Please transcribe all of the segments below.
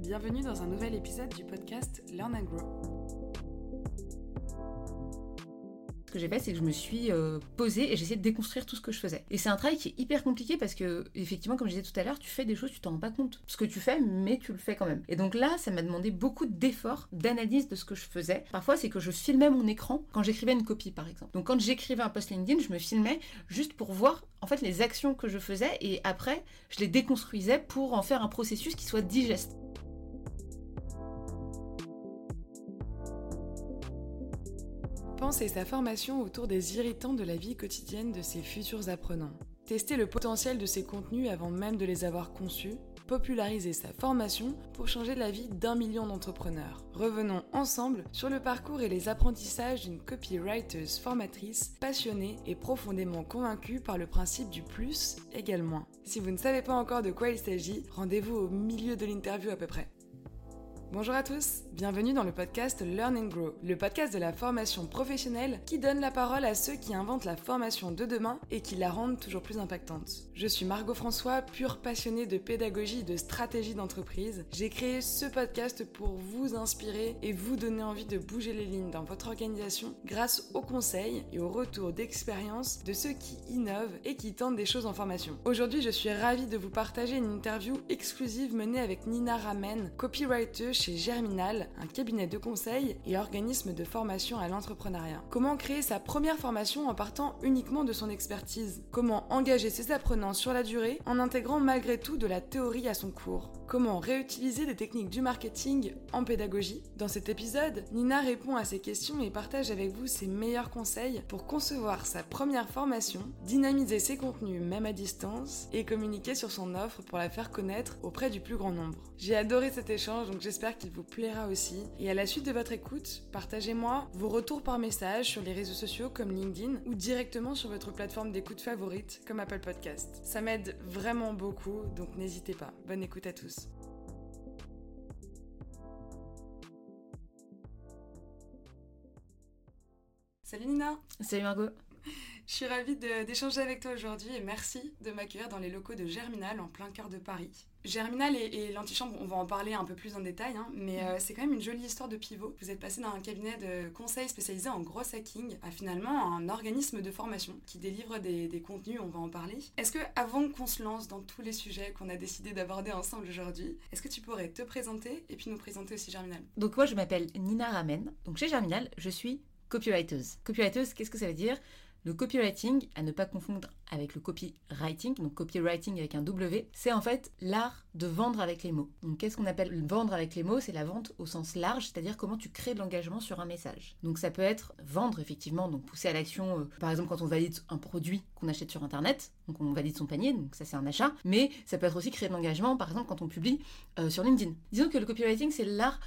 Bienvenue dans un nouvel épisode du podcast Learn and Grow. Ce que j'ai fait, c'est que je me suis posée et j'ai essayé de déconstruire tout ce que je faisais. Et c'est un travail qui est hyper compliqué parce que, effectivement, comme je disais tout à l'heure, tu fais des choses, tu t'en rends pas compte. Ce que tu fais, mais tu le fais quand même. Et donc là, ça m'a demandé beaucoup d'efforts, d'analyse de ce que je faisais. Parfois, c'est que je filmais mon écran quand j'écrivais une copie, par exemple. Donc quand j'écrivais un post LinkedIn, je me filmais juste pour voir en fait les actions que je faisais et après, je les déconstruisais pour en faire un processus qui soit digeste. Pense et sa formation autour des irritants de la vie quotidienne de ses futurs apprenants. Tester le potentiel de ses contenus avant même de les avoir conçus, populariser sa formation pour changer la vie d'1 million d'entrepreneurs. Revenons ensemble sur le parcours et les apprentissages d'une copywriter formatrice passionnée et profondément convaincue par le principe du plus égale moins. Si vous ne savez pas encore de quoi il s'agit, rendez-vous au milieu de l'interview à peu près. Bonjour à tous, bienvenue dans le podcast Learn and Grow, le podcast de la formation professionnelle qui donne la parole à ceux qui inventent la formation de demain et qui la rendent toujours plus impactante. Je suis Margot François, pure passionnée de pédagogie et de stratégie d'entreprise. J'ai créé ce podcast pour vous inspirer et vous donner envie de bouger les lignes dans votre organisation grâce aux conseils et aux retours d'expérience de ceux qui innovent et qui tentent des choses en formation. Aujourd'hui, je suis ravie de vous partager une interview exclusive menée avec Nina Ramen, copywriter chez Germinal, un cabinet de conseil et organisme de formation à l'entrepreneuriat. Comment créer sa première formation en partant uniquement de son expertise ? Comment engager ses apprenants sur la durée en intégrant malgré tout de la théorie à son cours ? Comment réutiliser des techniques du marketing en pédagogie ? Dans cet épisode, Nina répond à ces questions et partage avec vous ses meilleurs conseils pour concevoir sa première formation, dynamiser ses contenus même à distance et communiquer sur son offre pour la faire connaître auprès du plus grand nombre. J'ai adoré cet échange, donc j'espère qu'il vous plaira aussi. Et à la suite de votre écoute, partagez-moi vos retours par message sur les réseaux sociaux comme LinkedIn ou directement sur votre plateforme d'écoute favorite comme Apple Podcast. Ça m'aide vraiment beaucoup, donc n'hésitez pas. Bonne écoute à tous. Salut Nina. Salut Margot. Je suis ravie d'échanger avec toi aujourd'hui et merci de m'accueillir dans les locaux de Germinal en plein cœur de Paris. Germinal et l'antichambre, on va en parler un peu plus en détail, hein, mais c'est quand même une jolie histoire de pivot. Vous êtes passé d'un cabinet de conseil spécialisé en gros hacking à finalement un organisme de formation qui délivre des contenus, on va en parler. Est-ce que, avant qu'on se lance dans tous les sujets qu'on a décidé d'aborder ensemble aujourd'hui, est-ce que tu pourrais te présenter et puis nous présenter aussi Germinal ? Donc moi je m'appelle Nina Ramen, donc chez Germinal je suis copywriteuse. Copywriteuse, qu'est-ce que ça veut dire ? Le copywriting, à ne pas confondre avec le copywriting, donc copywriting avec un W, c'est en fait l'art de vendre avec les mots. Donc qu'est-ce qu'on appelle vendre avec les mots ? C'est la vente au sens large, c'est-à-dire comment tu crées de l'engagement sur un message. Donc ça peut être vendre effectivement, donc pousser à l'action, par exemple quand on valide un produit qu'on achète sur internet, donc on valide son panier, donc ça c'est un achat, mais ça peut être aussi créer de l'engagement, par exemple quand on publie sur LinkedIn. Disons que le copywriting c'est l'art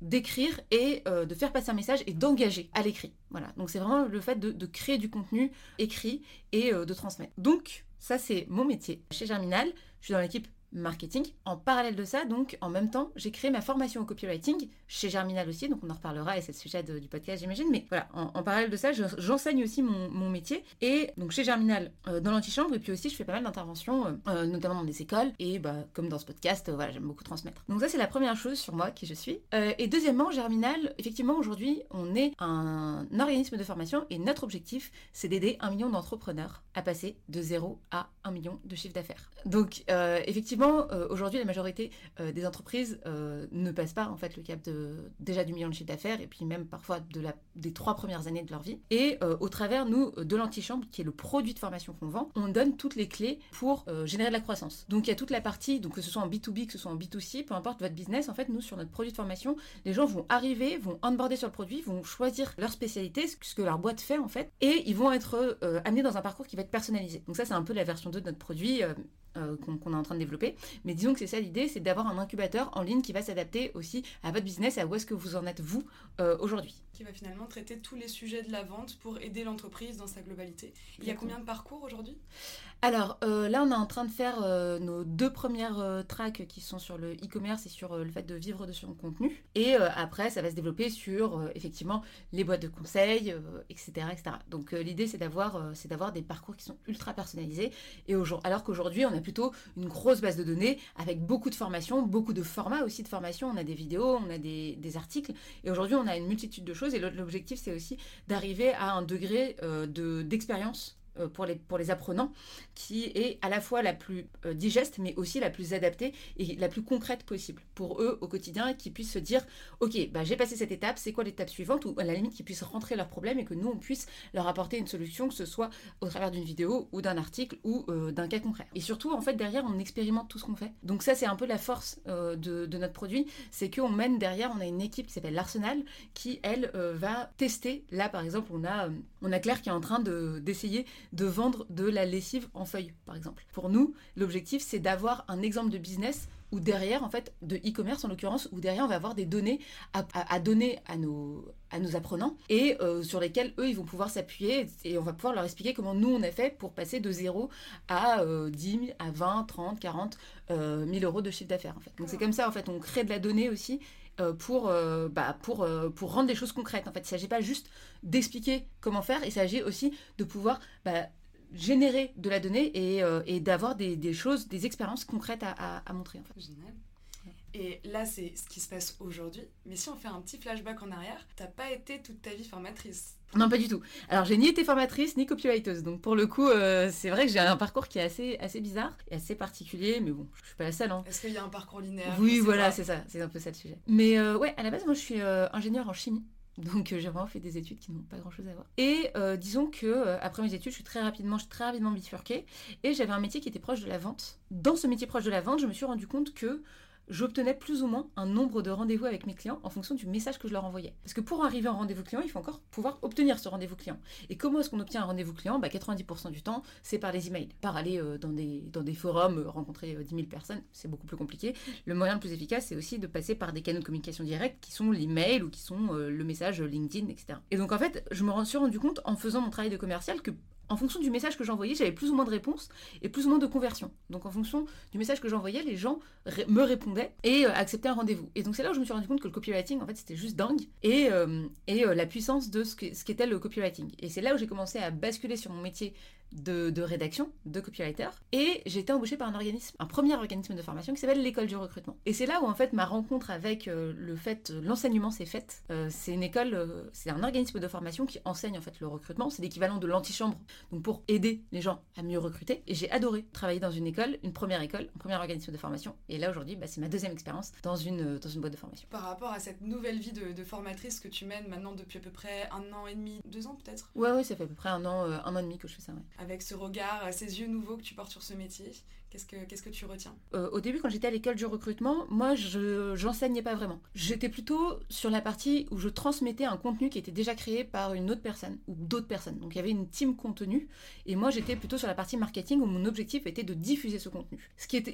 d'écrire et de faire passer un message et d'engager à l'écrit. Voilà, donc c'est vraiment le fait de créer du contenu écrit et de transmettre. Donc ça c'est mon métier. Chez Germinal, je suis dans l'équipe marketing. En parallèle de ça, donc en même temps, j'ai créé ma formation au copywriting chez Germinal aussi, donc on en reparlera et c'est le sujet du podcast j'imagine, mais voilà, en parallèle de ça, j'enseigne aussi mon métier et donc chez Germinal dans l'antichambre et puis aussi je fais pas mal d'interventions, notamment dans des écoles et comme dans ce podcast, voilà, j'aime beaucoup transmettre. Donc ça c'est la première chose sur moi qui je suis. Et deuxièmement, Germinal, effectivement aujourd'hui on est un organisme de formation et notre objectif c'est d'aider 1 million d'entrepreneurs à passer de 0 à 1 million de chiffre d'affaires. Donc effectivement, aujourd'hui, la majorité des entreprises ne passent pas en fait le cap déjà du million de chiffre d'affaires et puis même parfois des 3 premières années de leur vie. Et au travers, nous, de l'antichambre, qui est le produit de formation qu'on vend, on donne toutes les clés pour générer de la croissance. Donc il y a toute la partie, donc que ce soit en B2B, que ce soit en B2C, peu importe votre business, en fait, nous, sur notre produit de formation, les gens vont arriver, vont onboarder sur le produit, vont choisir leur spécialité, ce que leur boîte fait en fait, et ils vont être amenés dans un parcours qui va être personnalisé. Donc ça, c'est un peu la version 2 de notre produit qu'on est en train de développer, mais disons que c'est ça l'idée, c'est d'avoir un incubateur en ligne qui va s'adapter aussi à votre business, à où est-ce que vous en êtes vous aujourd'hui. Qui va finalement traiter tous les sujets de la vente pour aider l'entreprise dans sa globalité. Exactement. Il y a combien de parcours aujourd'hui ? Alors là, on est en train de faire nos deux premières tracks qui sont sur le e-commerce et sur le fait de vivre de son contenu. Et après, ça va se développer sur effectivement les boîtes de conseils, etc., etc. Donc l'idée, c'est d'avoir des parcours qui sont ultra personnalisés. Et alors qu'aujourd'hui, on a plutôt une grosse base de données avec beaucoup de formations, beaucoup de formats aussi de formation. On a des vidéos, on a des articles. Et aujourd'hui, on a une multitude de choses. Et l'objectif, c'est aussi d'arriver à un degré d'expérience pour les apprenants qui est à la fois la plus digeste mais aussi la plus adaptée et la plus concrète possible pour eux au quotidien, et qu'ils puissent se dire ok, bah, j'ai passé cette étape, c'est quoi l'étape suivante, ou à la limite qu'ils puissent rentrer leurs problèmes et que nous on puisse leur apporter une solution, que ce soit au travers d'une vidéo ou d'un article ou d'un cas concret. Et surtout en fait derrière on expérimente tout ce qu'on fait, donc ça c'est un peu la force de notre produit, c'est qu'on mène derrière, on a une équipe qui s'appelle l'Arsenal qui elle va tester. Là par exemple on a Claire qui est en train d'essayer de vendre de la lessive en feuille, par exemple. Pour nous, l'objectif, c'est d'avoir un exemple de business où derrière, en fait, de e-commerce en l'occurrence, où derrière, on va avoir des données à donner à nos apprenants et sur lesquelles, eux, ils vont pouvoir s'appuyer et on va pouvoir leur expliquer comment nous, on a fait pour passer de 0 à 10 000, à 20, 30, 40 000 euros de chiffre d'affaires, en fait. Donc, c'est comme ça, en fait, on crée de la donnée aussi pour rendre des choses concrètes. En fait, il ne s'agit pas juste d'expliquer comment faire, il s'agit aussi de pouvoir générer de la donnée et d'avoir des choses, des expériences concrètes à montrer. En fait. Génial. Et là, c'est ce qui se passe aujourd'hui. Mais si on fait un petit flashback en arrière, t'as pas été toute ta vie formatrice. Non, pas du tout. Alors, j'ai ni été formatrice, ni copywriteuse. Donc, pour le coup, c'est vrai que j'ai un parcours qui est assez bizarre et assez particulier. Mais bon, je suis pas la seule. Hein. Est-ce qu'il y a un parcours linéaire? Oui, voilà, c'est ça. C'est un peu ça le sujet. Mais ouais, à la base, moi, je suis ingénieure en chimie. Donc j'ai vraiment fait des études qui n'ont pas grand chose à voir. Et disons que après mes études, je suis très rapidement bifurquée et j'avais un métier qui était proche de la vente. Dans ce métier proche de la vente, je me suis rendu compte que j'obtenais plus ou moins un nombre de rendez-vous avec mes clients en fonction du message que je leur envoyais. Parce que pour arriver en rendez-vous client, il faut encore pouvoir obtenir ce rendez-vous client. Et comment est-ce qu'on obtient un rendez-vous client ? 90% du temps, c'est par les emails. Par aller dans des forums, rencontrer 10 000 personnes, c'est beaucoup plus compliqué. Le moyen le plus efficace, c'est aussi de passer par des canaux de communication directe qui sont l'email ou qui sont le message LinkedIn, etc. Et donc en fait, je me suis rendu compte en faisant mon travail de commercial que en fonction du message que j'envoyais, j'avais plus ou moins de réponses et plus ou moins de conversions. Donc en fonction du message que j'envoyais, les gens me répondaient et acceptaient un rendez-vous. Et donc c'est là où je me suis rendu compte que le copywriting, en fait, c'était juste dingue et la puissance de ce qu'était le copywriting. Et c'est là où j'ai commencé à basculer sur mon métier de rédaction, de copywriter, et j'ai été embauchée par un premier organisme de formation qui s'appelle l'école du recrutement. Et c'est là où en fait ma rencontre avec l'enseignement s'est faite. C'est une école, c'est un organisme de formation qui enseigne en fait le recrutement, c'est l'équivalent de l'antichambre, donc pour aider les gens à mieux recruter. Et j'ai adoré travailler dans une première école, un premier organisme de formation, et là aujourd'hui c'est ma deuxième expérience dans une boîte de formation. Par rapport à cette nouvelle vie de formatrice que tu mènes maintenant depuis à peu près 1 an et demi, 2 ans peut-être ? Ouais, ça fait à peu près 1 an et demi que je fais ça, ouais. Avec ce regard, ces yeux nouveaux que tu portes sur ce métier, qu'est-ce que tu retiens ? Au début, quand j'étais à l'école du recrutement, moi, j'enseignais pas vraiment. J'étais plutôt sur la partie où je transmettais un contenu qui était déjà créé par une autre personne ou d'autres personnes. Donc, il y avait une team contenu et moi, j'étais plutôt sur la partie marketing où mon objectif était de diffuser ce contenu.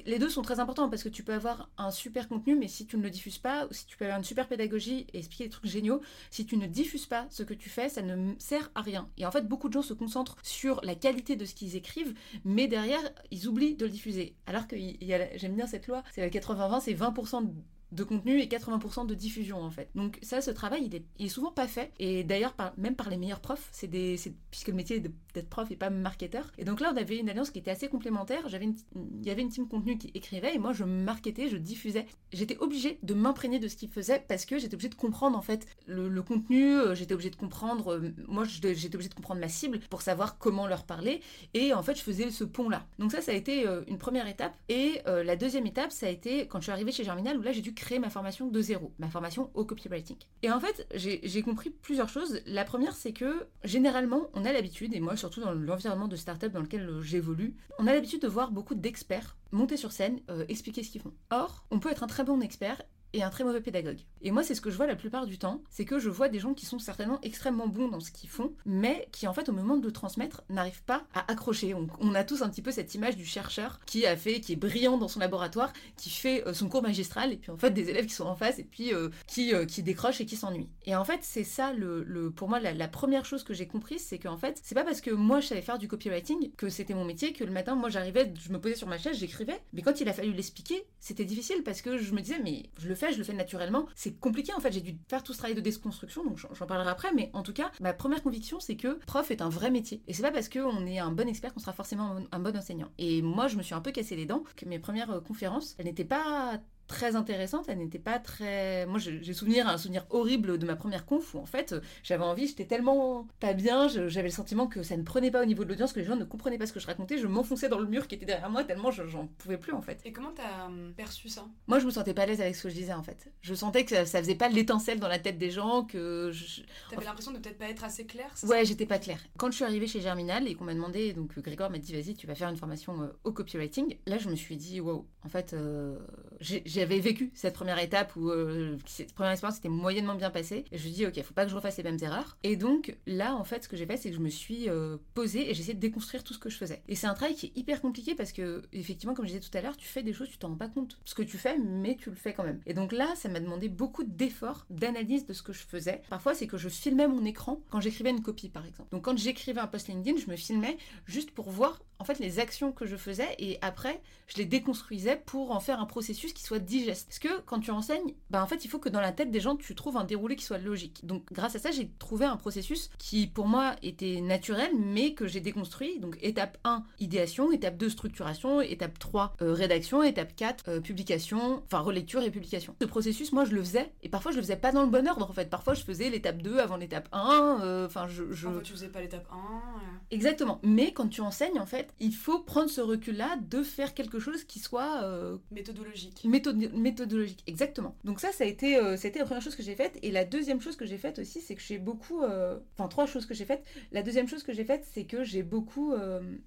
Les deux sont très importants parce que tu peux avoir un super contenu, mais si tu ne le diffuses pas, ou si tu peux avoir une super pédagogie et expliquer des trucs géniaux, si tu ne diffuses pas ce que tu fais, ça ne sert à rien. Et en fait, beaucoup de gens se concentrent sur la qualité de ce qu'ils écrivent, mais derrière, ils oublient de le diffuser. Alors que j'aime bien cette loi, c'est 80-20, c'est 20% de contenu et 80% de diffusion en fait. Donc ça, ce travail, il est souvent pas fait. Et d'ailleurs, même par les meilleurs profs, puisque le métier est d'être prof et pas marketeur. Et donc là, on avait une alliance qui était assez complémentaire. Il y avait une team contenu qui écrivait et moi, je marketais, je diffusais. J'étais obligée de m'imprégner de ce qu'ils faisaient parce que j'étais obligée de comprendre en fait le contenu. J'étais obligée de comprendre. Moi, j'étais obligée de comprendre ma cible pour savoir comment leur parler. Et en fait, je faisais ce pont-là. Donc ça a été une première étape. Et la deuxième étape, ça a été quand je suis arrivée chez Germinal, où là, j'ai dû créer ma formation de zéro, ma formation au copywriting. Et en fait, j'ai compris plusieurs choses. La première, c'est que généralement, on a l'habitude, et moi surtout dans l'environnement de start-up dans lequel j'évolue, on a l'habitude de voir beaucoup d'experts monter sur scène, expliquer ce qu'ils font. Or, on peut être un très bon expert et un très mauvais pédagogue. Et moi, c'est ce que je vois la plupart du temps, c'est que je vois des gens qui sont certainement extrêmement bons dans ce qu'ils font, mais qui, en fait, au moment de le transmettre, n'arrivent pas à accrocher. On a tous un petit peu cette image du chercheur qui est brillant dans son laboratoire, qui fait son cours magistral, et puis en fait, des élèves qui sont en face, et puis qui décrochent et qui s'ennuient. Et en fait, c'est ça, pour moi, la première chose que j'ai comprise, c'est qu'en fait, c'est pas parce que moi, je savais faire du copywriting, que c'était mon métier, que le matin, moi, j'arrivais, je me posais sur ma chaise, j'écrivais, mais quand il a fallu l'expliquer, c'était difficile parce que je me disais, mais je le fais naturellement, c'est compliqué en fait, j'ai dû faire tout ce travail de déconstruction, donc j'en parlerai après, mais en tout cas, ma première conviction, c'est que prof est un vrai métier, et c'est pas parce qu'on est un bon expert qu'on sera forcément un bon enseignant. Et moi, je me suis un peu cassé les dents, que mes premières conférences, elles n'étaient pas très intéressante, elle n'était pas très... Moi, j'ai un souvenir horrible de ma première conf où, en fait, j'avais envie, j'étais tellement pas bien, j'avais le sentiment que ça ne prenait pas au niveau de l'audience, que les gens ne comprenaient pas ce que je racontais, je m'enfonçais dans le mur qui était derrière moi tellement j'en pouvais plus, en fait. Et comment t'as perçu ça ? Moi, je me sentais pas à l'aise avec ce que je disais, en fait. Je sentais que ça faisait pas l'étincelle dans la tête des gens, que... T'avais l'impression de peut-être pas être assez claire, c'est ça ? Ouais, j'étais pas claire. Quand je suis arrivée chez Germinal et qu'on m'a demandé, donc Grégoire m'a dit, vas-y, tu vas faire une formation au copywriting, là, je me suis dit, wow, en fait, j'avais vécu cette première étape où cette première expérience était moyennement bien passée. Et je me suis dit, ok, faut pas que je refasse les mêmes erreurs. Et donc là, en fait, ce que j'ai fait, c'est que je me suis posée et j'ai essayé de déconstruire tout ce que je faisais. Et c'est un travail qui est hyper compliqué parce que, effectivement, comme je disais tout à l'heure, tu fais des choses, tu t'en rends pas compte. Ce que tu fais, mais tu le fais quand même. Et donc là, ça m'a demandé beaucoup d'efforts, d'analyse de ce que je faisais. Parfois, c'est que je filmais mon écran quand j'écrivais une copie, par exemple. Donc quand j'écrivais un post LinkedIn, je me filmais juste pour voir, en fait, les actions que je faisais et après, je les déconstruisais pour en faire un processus qui soit digeste. Parce que quand tu enseignes, en fait, il faut que dans la tête des gens, tu trouves un déroulé qui soit logique. Donc, grâce à ça, j'ai trouvé un processus qui, pour moi, était naturel, mais que j'ai déconstruit. Donc, étape 1, idéation, étape 2, structuration, étape 3, rédaction, étape 4, publication, enfin, relecture et publication. Ce processus, moi, je le faisais, et parfois, je le faisais pas dans le bon ordre, en fait. Parfois, je faisais l'étape 2 avant l'étape 1, En fait, tu faisais pas l'étape 1... Exactement. Mais quand tu enseignes, en fait, il faut prendre ce recul-là de faire quelque chose qui soit... Méthodologique, exactement. Donc ça a été c'était la première chose que j'ai faite. Et la deuxième chose que j'ai faite aussi, c'est que j'ai beaucoup... trois choses que j'ai faites. La deuxième chose que j'ai faite, c'est que j'ai beaucoup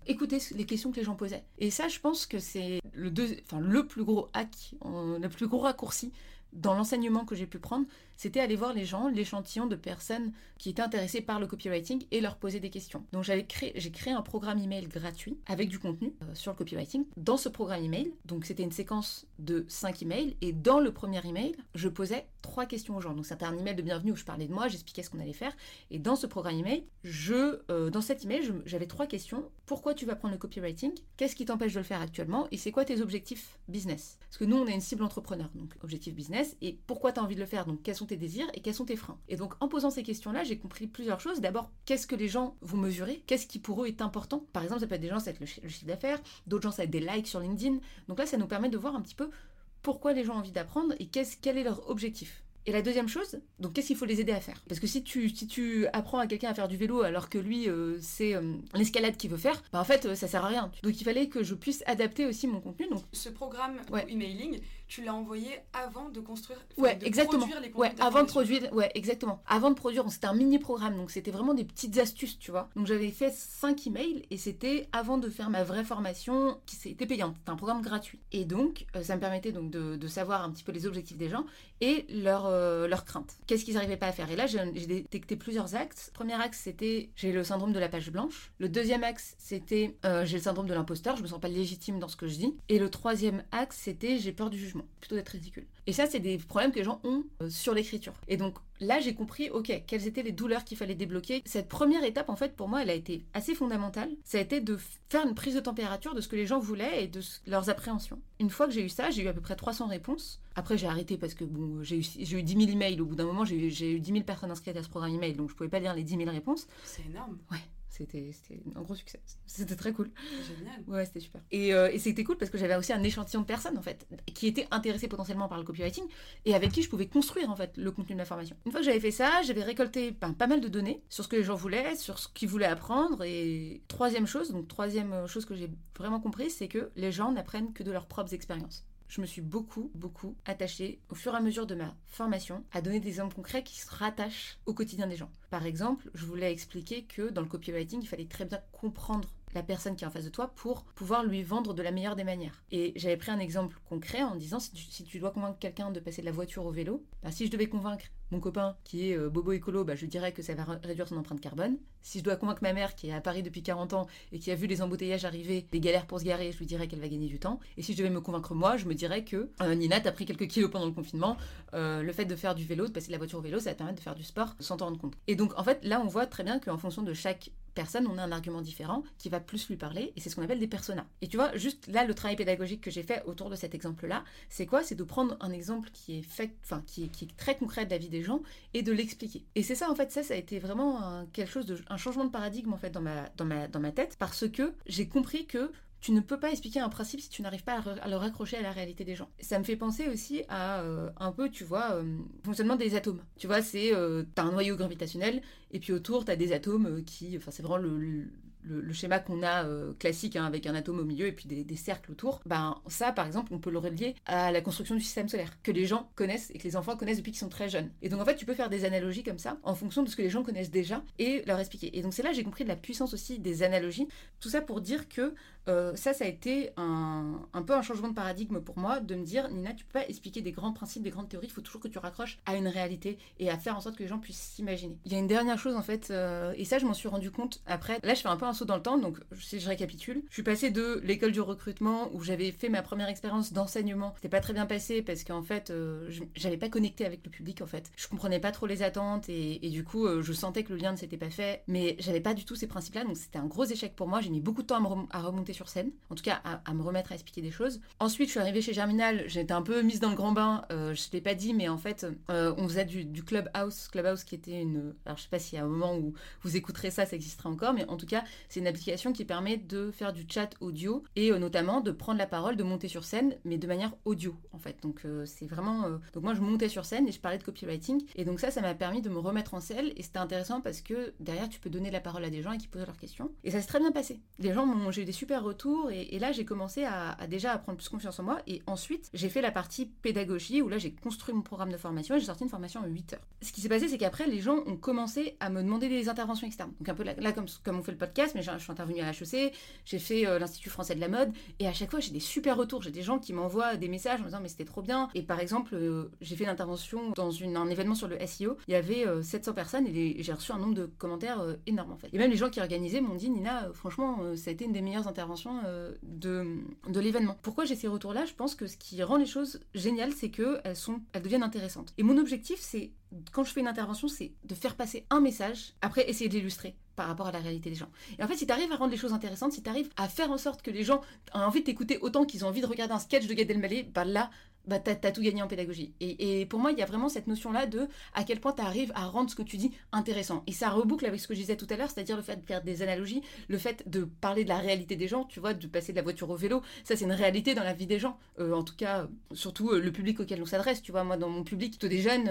écouté les questions que les gens posaient. Et ça, je pense que c'est le plus gros hack, le plus gros raccourci dans l'enseignement que j'ai pu prendre, c'était aller voir les gens, l'échantillon de personnes qui étaient intéressées par le copywriting et leur poser des questions. Donc j'ai créé un programme email gratuit avec du contenu sur le copywriting. Dans ce programme email, donc c'était une séquence de 5 emails et dans le premier email, je posais 3 questions aux gens. Donc c'était un email de bienvenue où je parlais de moi, j'expliquais ce qu'on allait faire et dans ce programme email, j'avais 3 questions. Pourquoi tu vas prendre le copywriting ? Qu'est-ce qui t'empêche de le faire actuellement ? Et c'est quoi tes objectifs business ? Parce que nous, on est une cible entrepreneur, donc objectif business et pourquoi tu as envie de le faire ? Donc quels sont tes désirs et quels sont tes freins. Et donc en posant ces questions-là, j'ai compris plusieurs choses. D'abord, qu'est-ce que les gens vont mesurer ? Qu'est-ce qui pour eux est important ? Par exemple, ça peut être des gens, ça va être le chiffre d'affaires, d'autres gens, ça va être des likes sur LinkedIn. Donc là, ça nous permet de voir un petit peu pourquoi les gens ont envie d'apprendre et quel est leur objectif. Et la deuxième chose, donc qu'est-ce qu'il faut les aider à faire ? Parce que si tu apprends à quelqu'un à faire du vélo alors que lui c'est l'escalade qu'il veut faire, en fait ça sert à rien. Donc il fallait que je puisse adapter aussi mon contenu. Donc ce programme emailing, tu l'as envoyé avant de construire, produire les contenus. Avant de produire, c'était un mini programme, donc c'était vraiment des petites astuces, tu vois. Donc j'avais fait 5 emails et c'était avant de faire ma vraie formation qui était payante. C'était un programme gratuit. Et donc ça me permettait donc de savoir un petit peu les objectifs des gens et leurs craintes. Qu'est-ce qu'ils n'arrivaient pas à faire ? Et là, j'ai détecté plusieurs axes. Premier axe, c'était j'ai le syndrome de la page blanche. Le deuxième axe, c'était j'ai le syndrome de l'imposteur, je me sens pas légitime dans ce que je dis. Et le troisième axe, c'était j'ai peur du jugement, plutôt d'être ridicule. Et ça, c'est des problèmes que les gens ont sur l'écriture. Et donc, là, j'ai compris, ok, quelles étaient les douleurs qu'il fallait débloquer. Cette première étape, en fait, pour moi, elle a été assez fondamentale. Ça a été de faire une prise de température de ce que les gens voulaient et de leurs appréhensions. Une fois que j'ai eu ça, j'ai eu à peu près 300 réponses. Après, j'ai arrêté parce que j'ai eu 10 000 emails. Au bout d'un moment, j'ai eu 10 000 personnes inscrites à ce programme email, donc je pouvais pas lire les 10 000 réponses. C'est énorme. Ouais. C'était un gros succès. C'était très cool. Génial. Ouais, c'était super. Et c'était cool parce que j'avais aussi un échantillon de personnes, en fait, qui étaient intéressées potentiellement par le copywriting et avec qui je pouvais construire, en fait, le contenu de la formation. Une fois que j'avais fait ça, j'avais récolté pas mal de données sur ce que les gens voulaient, sur ce qu'ils voulaient apprendre. Et troisième chose que j'ai vraiment compris, c'est que les gens n'apprennent que de leurs propres expériences. Je me suis beaucoup attachée au fur et à mesure de ma formation à donner des exemples concrets qui se rattachent au quotidien des gens. Par exemple, je voulais expliquer que dans le copywriting, il fallait très bien comprendre la personne qui est en face de toi pour pouvoir lui vendre de la meilleure des manières. Et j'avais pris un exemple concret en disant si tu dois convaincre quelqu'un de passer de la voiture au vélo, bah, si je devais convaincre mon copain qui est bobo écolo, bah, je lui dirais que ça va réduire son empreinte carbone. Si je dois convaincre ma mère qui est à Paris depuis 40 ans et qui a vu les embouteillages arriver, les galères pour se garer, je lui dirais qu'elle va gagner du temps. Et si je devais me convaincre moi, je me dirais que Nina, t'as pris quelques kilos pendant le confinement, le fait de faire du vélo, de passer de la voiture au vélo, ça va te permettre de faire du sport sans t'en rendre compte. Et donc en fait là on voit très bien qu'en fonction de chaque personne, on a un argument différent qui va plus lui parler et c'est ce qu'on appelle des personas. Et tu vois, juste là, le travail pédagogique que j'ai fait autour de cet exemple-là, c'est quoi ? C'est de prendre un exemple qui est fait, enfin qui est très concret de la vie des gens et de l'expliquer. Et c'est ça en fait, ça a été vraiment un changement de paradigme en fait dans ma tête parce que j'ai compris que tu ne peux pas expliquer un principe si tu n'arrives pas à le raccrocher à la réalité des gens. Ça me fait penser aussi à un peu, tu vois, fonctionnement des atomes. Tu vois, c'est t'as un noyau gravitationnel et puis autour t'as des atomes qui, enfin c'est vraiment le schéma qu'on a classique hein, avec un atome au milieu et puis des cercles autour. Ben ça par exemple on peut le relier à la construction du système solaire que les gens connaissent et que les enfants connaissent depuis qu'ils sont très jeunes. Et donc en fait tu peux faire des analogies comme ça en fonction de ce que les gens connaissent déjà et leur expliquer. Et donc c'est là j'ai compris de la puissance aussi des analogies. Tout ça pour dire que ça a été un peu un changement de paradigme pour moi, de me dire, Nina, tu peux pas expliquer des grands principes, des grandes théories, il faut toujours que tu raccroches à une réalité et à faire en sorte que les gens puissent s'imaginer. Il y a une dernière chose en fait, et ça je m'en suis rendu compte après, là je fais un peu un saut dans le temps, donc si je récapitule, je suis passée de l'école du recrutement où j'avais fait ma première expérience d'enseignement, c'était pas très bien passé parce qu'en fait, j'avais pas connecté avec le public en fait, je comprenais pas trop les attentes et du coup je sentais que le lien ne s'était pas fait, mais j'avais pas du tout ces principes-là, donc c'était un gros échec pour moi, j'ai mis beaucoup de temps à remonter sur scène, en tout cas à me remettre à expliquer des choses. Ensuite, je suis arrivée chez Germinal, j'étais un peu mise dans le grand bain, je ne l'ai pas dit, mais en fait, on faisait du Clubhouse qui était une... Alors, je ne sais pas si à un moment où vous écouterez ça, ça existera encore, mais en tout cas, c'est une application qui permet de faire du chat audio et notamment de prendre la parole, de monter sur scène, mais de manière audio, en fait. Donc, c'est vraiment... Donc, moi, je montais sur scène et je parlais de copywriting. Et donc, ça m'a permis de me remettre en selle et c'était intéressant parce que derrière, tu peux donner la parole à des gens et qui posent leurs questions. Et ça s'est très bien passé. Les gens j'ai eu des super retour et là j'ai commencé à déjà à prendre plus confiance en moi et ensuite j'ai fait la partie pédagogie où là j'ai construit mon programme de formation et j'ai sorti une formation en 8 heures. Ce qui s'est passé c'est qu'après les gens ont commencé à me demander des interventions externes, donc un peu là comme on fait le podcast, mais je suis intervenue à l'HEC, j'ai fait l'Institut français de la mode et à chaque fois j'ai des super retours, j'ai des gens qui m'envoient des messages en me disant mais c'était trop bien. Et par exemple j'ai fait une intervention dans un événement sur le SEO, il y avait 700 personnes et j'ai reçu un nombre de commentaires énorme en fait, et même les gens qui organisaient m'ont dit Nina franchement ça a été une des meilleures interventions de l'événement. Pourquoi j'ai ces retours-là ? Je pense que ce qui rend les choses géniales, c'est qu'elles deviennent intéressantes. Et mon objectif, c'est, quand je fais une intervention, c'est de faire passer un message, après essayer de l'illustrer par rapport à la réalité des gens. Et en fait, si t'arrives à rendre les choses intéressantes, si t'arrives à faire en sorte que les gens aient envie de t'écouter autant qu'ils ont envie de regarder un sketch de Gad Elmaleh, bah t'as tout gagné en pédagogie. Et pour moi, il y a vraiment cette notion-là de à quel point t'arrives à rendre ce que tu dis intéressant. Et ça reboucle avec ce que je disais tout à l'heure, c'est-à-dire le fait de faire des analogies, le fait de parler de la réalité des gens, tu vois, de passer de la voiture au vélo, ça c'est une réalité dans la vie des gens. En tout cas, surtout le public auquel on s'adresse, tu vois, moi dans mon public, plutôt des jeunes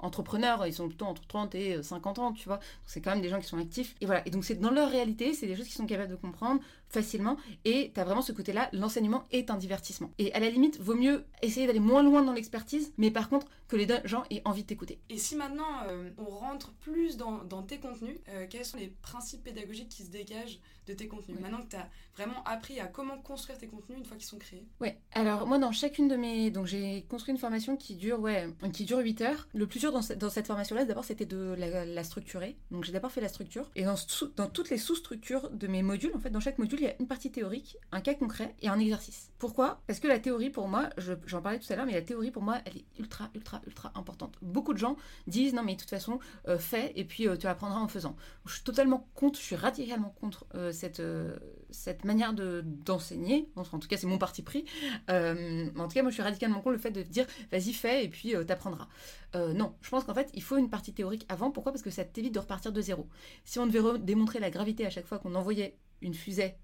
entrepreneurs, ils sont plutôt entre 30 et 50 ans, tu vois. Donc, c'est quand même des gens qui sont actifs. Et voilà, et donc c'est dans leur réalité, c'est des choses qu'ils sont capables de comprendre facilement et t'as vraiment ce côté-là, l'enseignement est un divertissement. Et à la limite, vaut mieux essayer d'aller moins loin dans l'expertise, mais par contre, que les gens aient envie de t'écouter. Et si maintenant, on rentre plus dans tes contenus, quels sont les principes pédagogiques qui se dégagent de tes contenus ? Ouais. Maintenant que t'as vraiment appris à comment construire tes contenus une fois qu'ils sont créés. Ouais, alors moi dans chacune de mes... Donc j'ai construit une formation qui dure 8 heures. Le plus dur dans cette formation-là, d'abord, c'était de la structurer. Donc j'ai d'abord fait la structure. Et dans toutes les sous-structures de mes modules, en fait, dans chaque module, il y a une partie théorique, un cas concret et un exercice. Pourquoi ? Parce que la théorie pour moi, j'en parlais tout à l'heure, mais la théorie pour moi, elle est ultra, ultra, ultra importante. Beaucoup de gens disent non mais de toute façon, fais et puis tu apprendras en faisant. Je suis totalement contre, je suis radicalement contre cette manière d'enseigner. Enfin, en tout cas, c'est mon parti pris. En tout cas, moi, je suis radicalement contre le fait de dire vas-y, fais et puis t'apprendras. Non, je pense qu'en fait, il faut une partie théorique avant. Pourquoi ? Parce que ça t'évite de repartir de zéro. Si on devait démontrer la gravité à chaque fois qu'on envoyait une fusée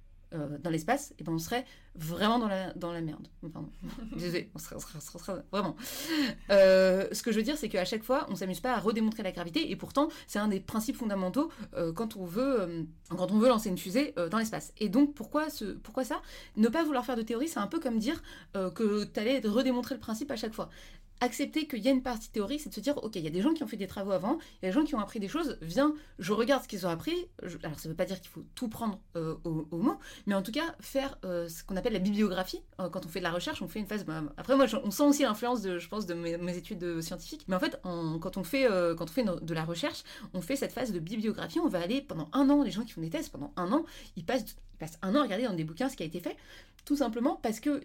dans l'espace, et ben on serait vraiment dans la merde. Pardon. Désolée, on serait vraiment. Ce que je veux dire, c'est qu'à chaque fois, on s'amuse pas à redémontrer la gravité, et pourtant, c'est un des principes fondamentaux quand on veut lancer une fusée dans l'espace. Et donc, pourquoi ça ? Ne pas vouloir faire de théorie, c'est un peu comme dire que t'allais redémontrer le principe à chaque fois. accepter qu'il y a une partie théorique, c'est de se dire, ok, il y a des gens qui ont fait des travaux avant, il y a des gens qui ont appris des choses, viens, je regarde ce qu'ils ont appris. Alors ça ne veut pas dire qu'il faut tout prendre au mot, mais en tout cas, faire ce qu'on appelle la bibliographie. Quand on fait de la recherche, on fait une phase... Bah, après, moi, on sent aussi l'influence, je pense, de mes études scientifiques. Mais en fait, quand on fait de la recherche, on fait cette phase de bibliographie. On va aller pendant un an, les gens qui font des thèses, pendant un an, ils passent un an à regarder dans des bouquins ce qui a été fait, tout simplement parce que...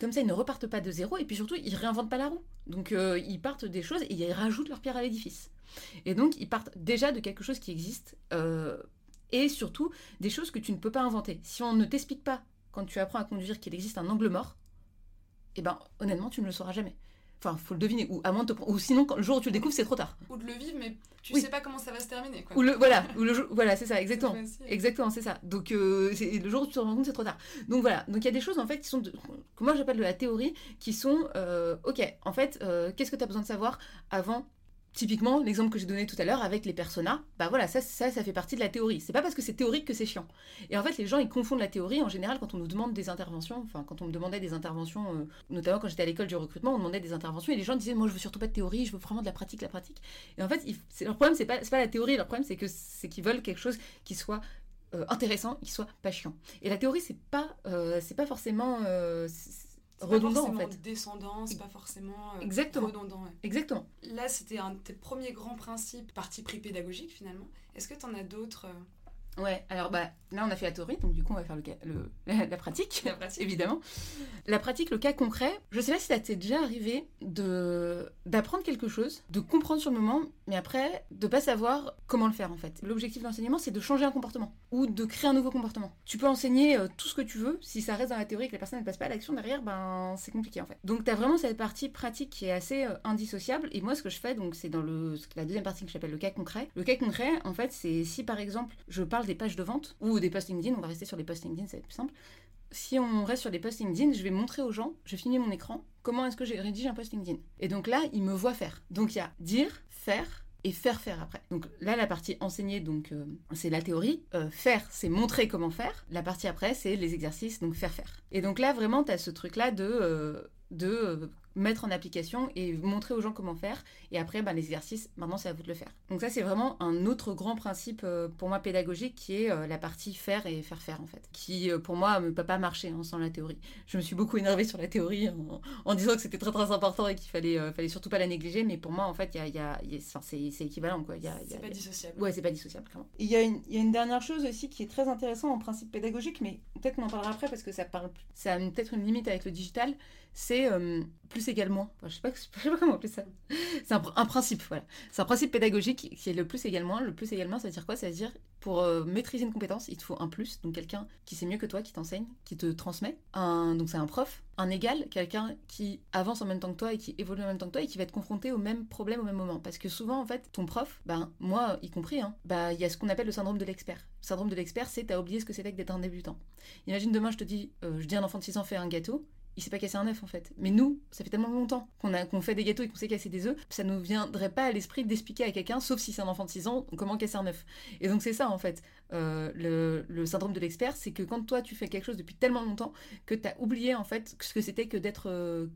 comme ça, ils ne repartent pas de zéro et puis surtout, ils ne réinventent pas la roue. Donc, ils partent des choses et ils rajoutent leur pierre à l'édifice. Et donc, ils partent déjà de quelque chose qui existe et surtout, des choses que tu ne peux pas inventer. Si on ne t'explique pas, quand tu apprends à conduire, qu'il existe un angle mort, eh ben, honnêtement, tu ne le sauras jamais. Enfin, faut le deviner, ou sinon, quand le jour où tu le découvres, c'est trop tard. Ou de le vivre, mais tu sais pas comment ça va se terminer, quoi. Voilà, c'est ça, exactement. Exactement, c'est ça. Donc, le jour où tu te rends compte, c'est trop tard. Donc, voilà. Donc, il y a des choses, en fait, qui sont, que moi, j'appelle de la théorie, qui sont, qu'est-ce que tu as besoin de savoir avant. Typiquement, l'exemple que j'ai donné tout à l'heure avec les personas, bah voilà, ça fait partie de la théorie. C'est pas parce que c'est théorique que c'est chiant. Et en fait, les gens, ils confondent la théorie. En général, quand on nous demande des interventions, quand on me demandait des interventions, notamment quand j'étais à l'école du recrutement, on demandait des interventions et les gens disaient, moi, je veux surtout pas de théorie, je veux vraiment de la pratique. Et en fait, leur problème, c'est pas la théorie. Leur problème, c'est qu'ils veulent quelque chose qui soit intéressant, qui soit pas chiant. Et la théorie, c'est pas forcément... C'est redondant en fait. Pas forcément descendant, c'est pas forcément redondant. Ouais. Exactement. Là, c'était un de tes premiers grands principes, parti pris pédagogique finalement. Est-ce que t'en as d'autres Ouais, alors bah, là on a fait la théorie, donc du coup on va faire la pratique, évidemment. La pratique, le cas concret. Je sais pas si ça t'est déjà arrivé d'apprendre quelque chose, de comprendre sur le moment, mais après de pas savoir comment le faire en fait. L'objectif de l'enseignement, c'est de changer un comportement ou de créer un nouveau comportement. Tu peux enseigner tout ce que tu veux, si ça reste dans la théorie et que la personne ne passe pas à l'action derrière, ben c'est compliqué en fait. Donc t'as vraiment cette partie pratique qui est assez indissociable. Et moi ce que je fais, donc c'est dans la deuxième partie que j'appelle le cas concret. Le cas concret, en fait, c'est si par exemple je parle des pages de vente ou des posts LinkedIn, on va rester sur les posts LinkedIn, c'est plus simple. Si on reste sur les posts LinkedIn, je vais montrer aux gens, je vais filmer mon écran, comment est-ce que j'ai rédigé un post LinkedIn. Et donc là, ils me voient faire. Donc il y a dire, faire et faire après. Donc là, la partie enseigner, donc c'est la théorie. Faire, c'est montrer comment faire. La partie après, c'est les exercices, donc faire. Et donc là, vraiment, tu as ce truc-là de mettre en application et montrer aux gens comment faire. Et après, ben, les exercices, maintenant, c'est à vous de le faire. Donc ça, c'est vraiment un autre grand principe pour moi pédagogique qui est la partie faire et faire en fait. Qui, pour moi, ne peut pas marcher hein, sans la théorie. Je me suis beaucoup énervée sur la théorie en disant que c'était très, très important et qu'il fallait surtout pas la négliger. Mais pour moi, en fait, c'est équivalent. Quoi. C'est pas dissociable. Ouais, c'est pas dissociable, clairement. Il y a une dernière chose aussi qui est très intéressante en principe pédagogique, mais peut-être qu'on en parlera après parce que ça a peut-être une limite avec le digital. C'est plus égale moins. Enfin, je sais pas comment appeler ça. C'est un principe, voilà. C'est un principe pédagogique qui est le plus égale moins. Le plus égale moins, ça veut dire quoi ? Ça veut dire pour maîtriser une compétence, il te faut un plus, donc quelqu'un qui sait mieux que toi, qui t'enseigne, qui te transmet. Donc c'est un prof. Un égal, quelqu'un qui avance en même temps que toi et qui évolue en même temps que toi et qui va être confronté au même problème au même moment. Parce que souvent, en fait, ton prof, ben, moi y compris, hein, ben, il y a ce qu'on appelle le syndrome de l'expert. Le syndrome de l'expert, c'est t'as oublié ce que c'était que d'être un débutant. Imagine demain, je dis à un enfant de 6 ans, fais un gâteau. Il s'est pas cassé un œuf en fait. Mais nous, ça fait tellement longtemps qu'on fait des gâteaux et qu'on sait casser des œufs, ça ne nous viendrait pas à l'esprit d'expliquer à quelqu'un, sauf si c'est un enfant de 6 ans, comment casser un œuf. Et donc c'est ça en fait, le syndrome de l'expert, c'est que quand toi tu fais quelque chose depuis tellement longtemps que t'as oublié en fait ce que c'était que d'être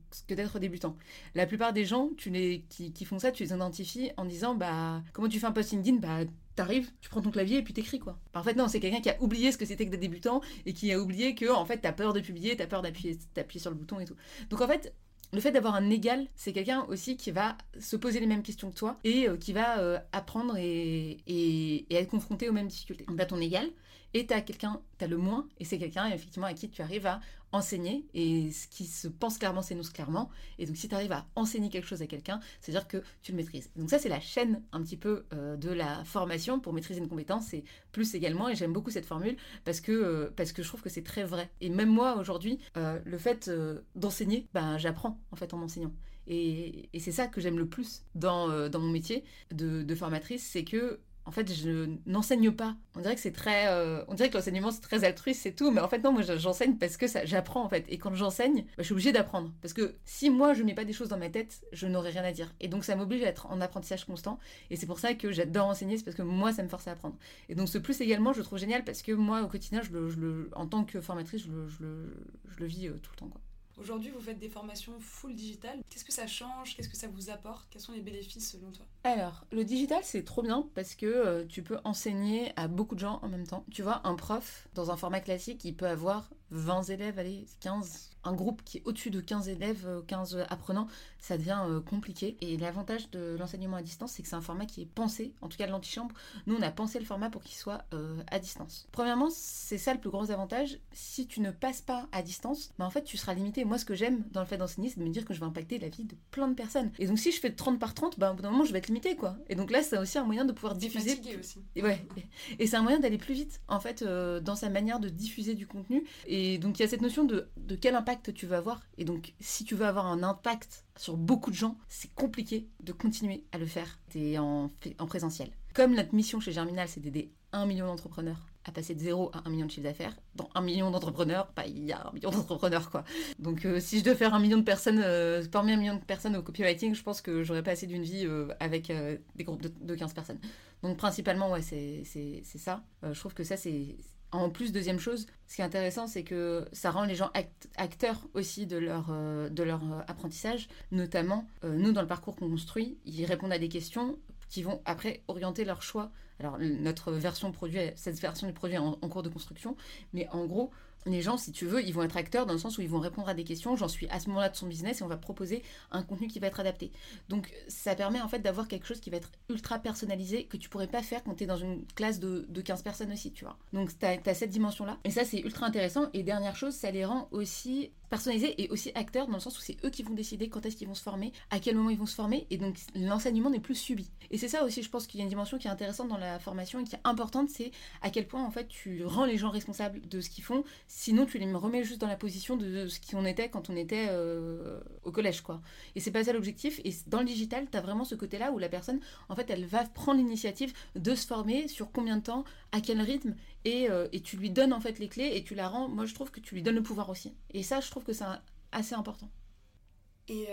débutant. La plupart des gens qui font ça, tu les identifies en disant bah comment tu fais un post LinkedIn, bah t'arrives, tu prends ton clavier et puis t'écris quoi. En fait non, c'est quelqu'un qui a oublié ce que c'était que d'être débutant et qui a oublié que en fait t'as peur de publier, t'as peur d'appuyer sur le bouton et tout. Donc en fait, le fait d'avoir un égal, c'est quelqu'un aussi qui va se poser les mêmes questions que toi et qui va apprendre et être confronté aux mêmes difficultés. Donc t'as ton égal et t'as quelqu'un, t'as le moins et c'est quelqu'un effectivement à qui tu arrives à enseigner et ce qui se pense clairement s'énonce clairement. Et donc si tu arrives à enseigner quelque chose à quelqu'un, c'est-à-dire que tu le maîtrises. Donc ça c'est la chaîne un petit peu de la formation pour maîtriser une compétence, c'est plus également. Et j'aime beaucoup cette formule parce que je trouve que c'est très vrai. Et même moi aujourd'hui, le fait d'enseigner, ben j'apprends en fait en enseignant. Et c'est ça que j'aime le plus dans mon métier de formatrice, c'est que en fait, je n'enseigne pas. On dirait que c'est très, on dirait que l'enseignement c'est très altruiste, c'est tout. Mais en fait, non, moi j'enseigne parce que ça, j'apprends en fait. Et quand j'enseigne, bah, je suis obligée d'apprendre. Parce que si moi je mets pas des choses dans ma tête, je n'aurai rien à dire. Et donc ça m'oblige à être en apprentissage constant. Et c'est pour ça que j'adore enseigner, c'est parce que moi ça me force à apprendre. Et donc ce plus également, je le trouve génial parce que moi au quotidien, en tant que formatrice, je le vis tout le temps, quoi. Aujourd'hui, vous faites des formations full digital. Qu'est-ce que ça change? Qu'est-ce que ça vous apporte? Quels sont les bénéfices selon toi? Alors, le digital, c'est trop bien parce que tu peux enseigner à beaucoup de gens en même temps. Tu vois, un prof, dans un format classique, il peut avoir 20 élèves, allez, 15. Un groupe qui est au-dessus de 15 élèves, 15 apprenants, ça devient compliqué. Et l'avantage de l'enseignement à distance, c'est que c'est un format qui est pensé, en tout cas de l'antichambre. Nous, on a pensé le format pour qu'il soit à distance. Premièrement, c'est ça le plus gros avantage. Si tu ne passes pas à distance, bah, en fait, tu seras limité. Moi, ce que j'aime dans le fait d'enseigner, c'est de me dire que je vais impacter la vie de plein de personnes. Et donc, si je fais 30 par 30, bah, au bout d'un moment, je vais être limitée, quoi. Et donc là, c'est aussi un moyen de pouvoir diffuser. Fatigué aussi. Ouais. Et c'est un moyen d'aller plus vite, en fait, dans sa manière de diffuser du contenu. Et donc, il y a cette notion de quel impact tu veux avoir. Et donc, si tu veux avoir un impact sur beaucoup de gens, c'est compliqué de continuer à le faire. T'es en présentiel. Comme notre mission chez Germinal, c'est d'aider 1 million d'entrepreneurs à passer de 0 à 1 million de chiffre d'affaires, dans 1 million d'entrepreneurs, bah, il y a 1 million d'entrepreneurs, quoi. Donc si je dois faire 1 million de personnes, parmi 1 million de personnes au copywriting, je pense que j'aurais pas assez d'une vie avec des groupes de 15 personnes. Donc principalement, ouais, c'est ça. Je trouve que ça, c'est... En plus, deuxième chose, ce qui est intéressant, c'est que ça rend les gens acteurs aussi de leur apprentissage. Notamment, nous, dans le parcours qu'on construit, ils répondent à des questions qui vont après orienter leur choix. Alors, notre version produit, cette version du produit est en cours de construction, mais en gros, les gens, si tu veux, ils vont être acteurs dans le sens où ils vont répondre à des questions. J'en suis à ce moment-là de son business et on va proposer un contenu qui va être adapté. Donc, ça permet en fait d'avoir quelque chose qui va être ultra personnalisé que tu pourrais pas faire quand tu es dans une classe de 15 personnes aussi, tu vois. Donc, t'as cette dimension-là. Et ça, c'est ultra intéressant. Et dernière chose, ça les rend aussi personnalisés et aussi acteurs dans le sens où c'est eux qui vont décider quand est-ce qu'ils vont se former, à quel moment ils vont se former. Et donc, l'enseignement n'est plus subi. Et c'est ça aussi, je pense qu'il y a une dimension qui est intéressante dans la formation et qui est importante, c'est à quel point en fait tu rends les gens responsables de ce qu'ils font. Sinon, tu les remets juste dans la position de ce qu'on était quand on était au collège, quoi. Et c'est pas ça l'objectif. Et dans le digital, t'as vraiment ce côté-là où la personne, en fait, elle va prendre l'initiative de se former sur combien de temps, à quel rythme, et tu lui donnes en fait les clés et tu la rends. Moi, je trouve que tu lui donnes le pouvoir aussi. Et ça, je trouve que c'est assez important. Et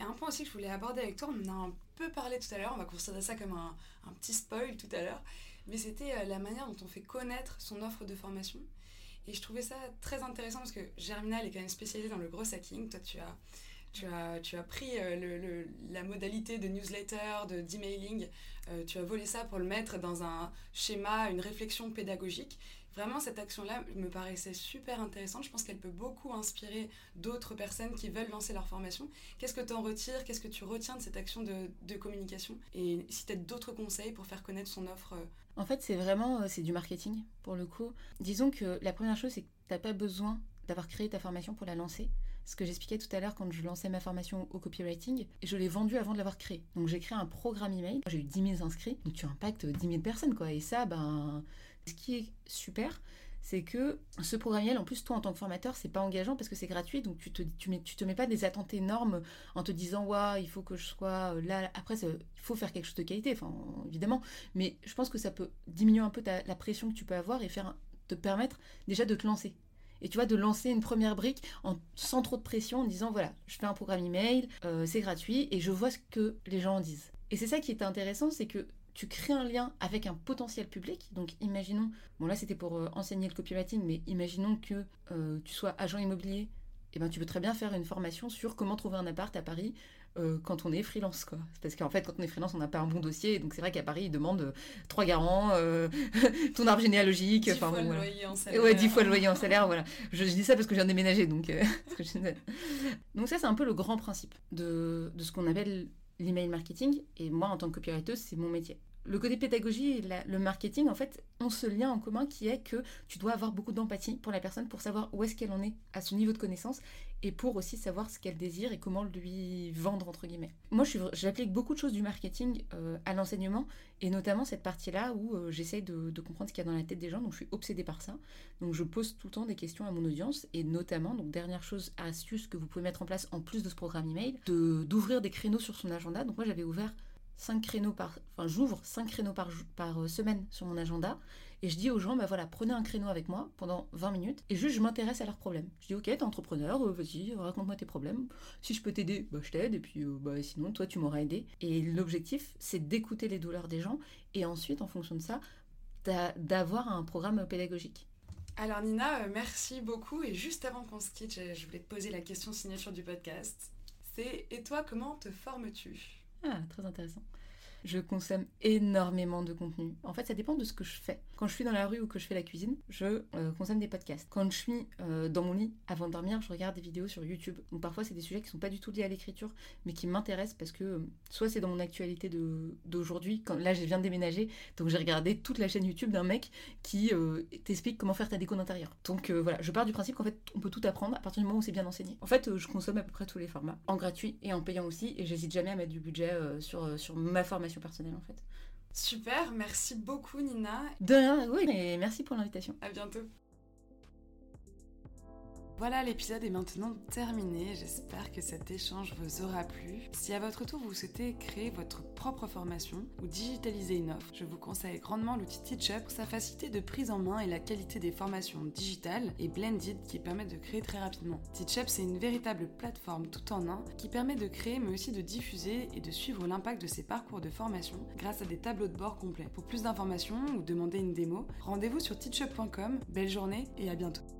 un point aussi que je voulais aborder avec toi, on en a un peu parlé tout à l'heure, on va considérer ça comme un petit spoil tout à l'heure, mais c'était la manière dont on fait connaître son offre de formation. Et je trouvais ça très intéressant parce que Germinal est quand même spécialisée dans le gros hacking. Toi, tu as pris la modalité de newsletter, d'emailing. Tu as volé ça pour le mettre dans un schéma, une réflexion pédagogique. Vraiment, cette action-là me paraissait super intéressante. Je pense qu'elle peut beaucoup inspirer d'autres personnes qui veulent lancer leur formation. Qu'est-ce que tu en retires? Qu'est-ce que tu retiens de cette action de communication? Et si tu as d'autres conseils pour faire connaître son offre? En fait, c'est du marketing, pour le coup. Disons que la première chose, c'est que tu n'as pas besoin d'avoir créé ta formation pour la lancer. Ce que j'expliquais tout à l'heure quand je lançais ma formation au copywriting, je l'ai vendue avant de l'avoir créée. Donc j'ai créé un programme email, j'ai eu 10 000 inscrits, donc tu impactes 10 000 personnes, quoi. Et ça, ben... Ce qui est super, c'est que ce programme email, en plus, toi, en tant que formateur, c'est pas engageant parce que c'est gratuit, donc tu te mets pas des attentes énormes en te disant « Waouh, il faut que je sois là ». Après, il faut faire quelque chose de qualité, enfin, évidemment. Mais je pense que ça peut diminuer un peu la pression que tu peux avoir et te permettre déjà de te lancer. Et tu vois, de lancer une première brique sans trop de pression en disant « Voilà, je fais un programme email, c'est gratuit et je vois ce que les gens en disent ». Et c'est ça qui est intéressant, c'est que tu crées un lien avec un potentiel public. Donc imaginons, bon là c'était pour enseigner le copywriting, mais imaginons que tu sois agent immobilier, et ben tu peux très bien faire une formation sur comment trouver un appart à Paris quand on est freelance, quoi. Parce qu'en fait quand on est freelance on n'a pas un bon dossier, donc c'est vrai qu'à Paris ils demandent 3 garants, ton arbre généalogique, 10 fois le loyer en salaire. Ouais, 10 fois le loyer en salaire, voilà. Je dis ça parce que je viens de déménager, donc ça c'est un peu le grand principe de ce qu'on appelle l'email marketing, et moi en tant que copywriteuse c'est mon métier. Le côté pédagogie et le marketing, en fait, ont ce lien en commun qui est que tu dois avoir beaucoup d'empathie pour la personne pour savoir où est-ce qu'elle en est à son niveau de connaissance et pour aussi savoir ce qu'elle désire et comment lui vendre, entre guillemets. Moi, j'applique beaucoup de choses du marketing à l'enseignement et notamment cette partie-là où j'essaye de comprendre ce qu'il y a dans la tête des gens, donc je suis obsédée par ça. Donc je pose tout le temps des questions à mon audience et notamment, donc dernière chose, astuce que vous pouvez mettre en place en plus de ce programme email, d'ouvrir des créneaux sur son agenda. Donc moi, j'avais ouvert 5 créneaux par semaine sur mon agenda et je dis aux gens, bah voilà, prenez un créneau avec moi pendant 20 minutes et juste je m'intéresse à leurs problèmes. Je dis ok, t'es entrepreneur, vas-y, raconte-moi tes problèmes, si je peux t'aider, bah je t'aide et puis bah sinon toi tu m'auras aidé. Et l'objectif c'est d'écouter les douleurs des gens et ensuite en fonction de ça d'avoir un programme pédagogique. Alors Nina, merci beaucoup. Et juste avant qu'on se quitte, je voulais te poser la question signature du podcast. C'est « Et toi, comment te formes-tu » Ah, très intéressant. Je consomme énormément de contenu. En fait, ça dépend de ce que je fais. Quand je suis dans la rue ou que je fais la cuisine, je consomme des podcasts. Quand je suis dans mon lit, avant de dormir, je regarde des vidéos sur YouTube. Donc parfois, c'est des sujets qui ne sont pas du tout liés à l'écriture, mais qui m'intéressent parce que soit c'est dans mon actualité d'aujourd'hui. Là, je viens de déménager, donc j'ai regardé toute la chaîne YouTube d'un mec qui t'explique comment faire ta déco d'intérieur. Donc voilà, je pars du principe qu'en fait, on peut tout apprendre à partir du moment où c'est bien enseigné. En fait, je consomme à peu près tous les formats, en gratuit et en payant aussi, et j'hésite jamais à mettre du budget sur ma formation personnelle en fait. Super, merci beaucoup Nina. De rien, oui, et merci pour l'invitation. À bientôt. Voilà, l'épisode est maintenant terminé. J'espère que cet échange vous aura plu. Si à votre tour vous souhaitez créer votre propre formation ou digitaliser une offre, je vous conseille grandement l'outil TeachUp pour sa facilité de prise en main et la qualité des formations digitales et blended qui permettent de créer très rapidement. TeachUp, c'est une véritable plateforme tout en un qui permet de créer mais aussi de diffuser et de suivre l'impact de ses parcours de formation grâce à des tableaux de bord complets. Pour plus d'informations ou demander une démo, rendez-vous sur teachup.com. Belle journée et à bientôt.